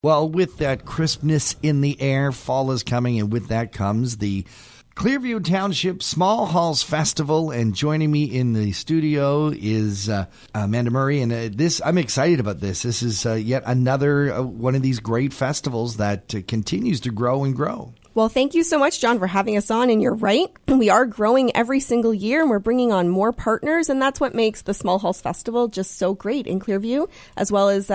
Well, with that crispness in the air, fall is coming, and with that comes the Clearview Township Small Halls Festival. And joining me in the studio is Amanda Murray. And I'm excited about this. This is yet another one of these great festivals that continues to grow and grow. Well, thank you so much, John, for having us on. And you're right, we are growing every single year, and we're bringing on more partners. And that's what makes the Small Halls Festival just so great in Clearview, as well as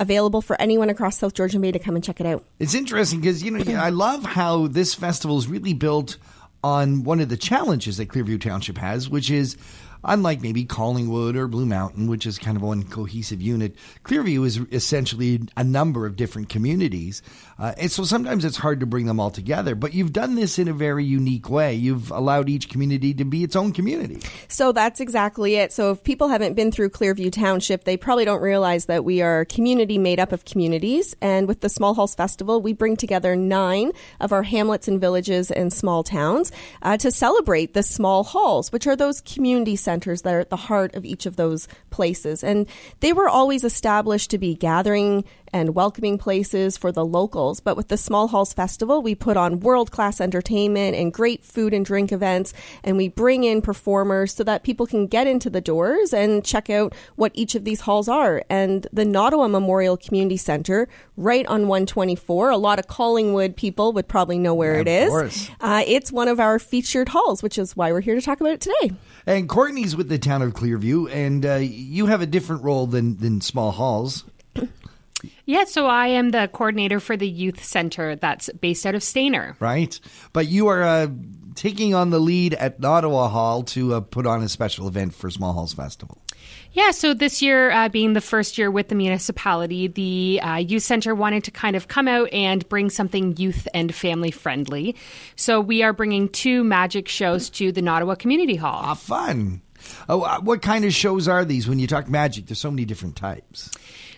available for anyone across South Georgian Bay to come and check it out. It's interesting because, you know, I love how this festival is really built on one of the challenges that Clearview Township has, which is, unlike maybe Collingwood or Blue Mountain, which is kind of one cohesive unit, Clearview is essentially a number of different communities. And so sometimes it's hard to bring them all together. But you've done this in a very unique way. You've allowed each community to be its own community. So that's exactly it. So if people haven't been through Clearview Township, they probably don't realize that we are a community made up of communities. And with the Small Halls Festival, we bring together 9 of our hamlets and villages and small towns to celebrate the small halls, which are those community centers that are at the heart of each of those places. And they were always established to be gathering and welcoming places for the locals. But with the Small Halls Festival, we put on world-class entertainment and great food and drink events, and we bring in performers so that people can get into the doors and check out what each of these halls are. And the Nottawa Memorial Community Center, right on 124, a lot of Collingwood people would probably know where it is. It's one of our featured halls, which is why we're here to talk about it today. And Courtney's with the town of Clearview, and you have a different role than Small Halls. Yeah, so I am the coordinator for the youth center that's based out of Stainer. Right. But you are taking on the lead at Nottawa Hall to put on a special event for Small Halls Festival. Yeah, so this year being the first year with the municipality, the youth center wanted to kind of come out and bring something youth and family friendly. So we are bringing 2 magic shows to the Nottawa Community Hall. Ah, fun. Oh, what kind of shows are these? When you talk magic, there's so many different types.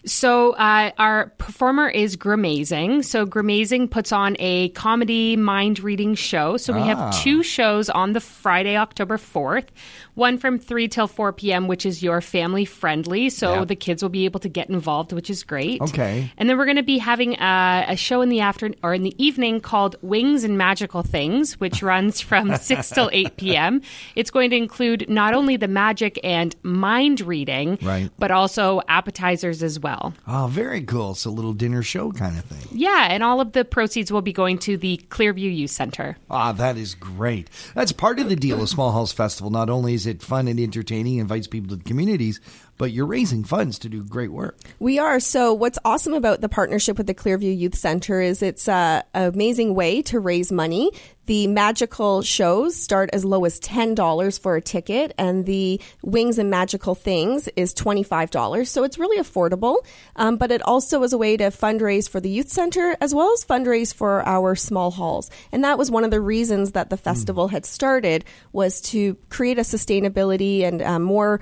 So our performer is Gramazing. So Gramazing puts on a comedy mind-reading show. So we have 2 shows on the Friday, October 4th, one from 3 till 4 p.m., which is your family-friendly. So the kids will be able to get involved, which is great. Okay. And then we're going to be having a show in the afternoon or in the evening called Wings and Magical Things, which runs from 6 till 8 p.m. It's going to include not only the magic and mind reading, but also appetizers as well. Oh, very cool. It's a little dinner show kind of thing. Yeah, and all of the proceeds will be going to the Clearview Youth Center. Ah, that is great. That's part of the deal of Small Halls Festival. Not only is it fun and entertaining, invites people to the communities, but you're raising funds to do great work. We are. So what's awesome about the partnership with the Clearview Youth Center is it's an amazing way to raise money. The magical shows start as low as $10 for a ticket, and the Wings and Magical Things is $25. So it's really affordable, but it also is a way to fundraise for the youth center as well as fundraise for our small halls. And that was one of the reasons that the festival had started, was to create a sustainability and more,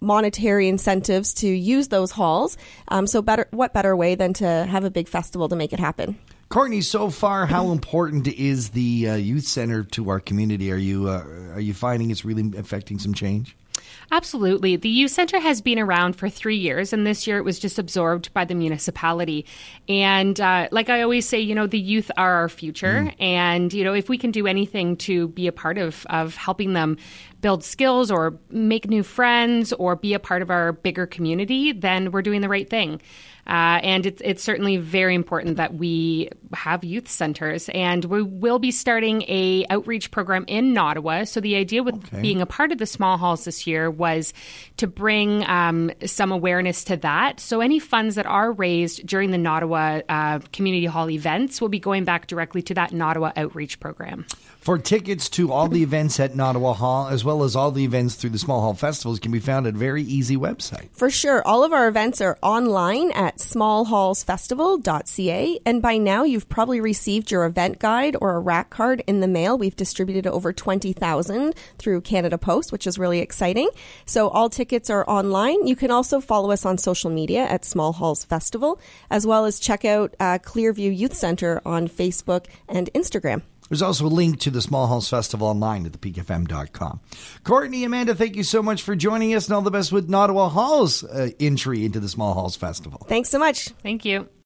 monetary incentives to use those halls. So what better way than to have a big festival to make it happen? Courtney, so far, how important is the youth center to our community? Are you finding it's really affecting some change? Absolutely. The youth center has been around for 3 years, and this year it was just absorbed by the municipality. And like I always say, the youth are our future. And, if we can do anything to be a part of helping them build skills or make new friends or be a part of our bigger community, then we're doing the right thing. And it's certainly very important that we have youth centers, and we will be starting a outreach program in Nottawa. So the idea with being a part of the small halls this year was to bring some awareness to that. So any funds that are raised during the Nottawa Community Hall events will be going back directly to that Nottawa Outreach Program. For tickets to all the events at Nottawa Hall, as well as all the events through the Small Hall Festivals, can be found at a very easy website. For sure. All of our events are online at smallhallsfestival.ca. And by now, you've probably received your event guide or a rack card in the mail. We've distributed over 20,000 through Canada Post, which is really exciting. So all tickets are online. You can also follow us on social media at Small Halls Festival, as well as check out Clearview Youth Center on Facebook and Instagram. There's also a link to the Small Halls Festival online at thepeakfm.com. Courtney, Amanda, thank you so much for joining us, and all the best with Nottawa Hall's entry into the Small Halls Festival. Thanks so much. Thank you.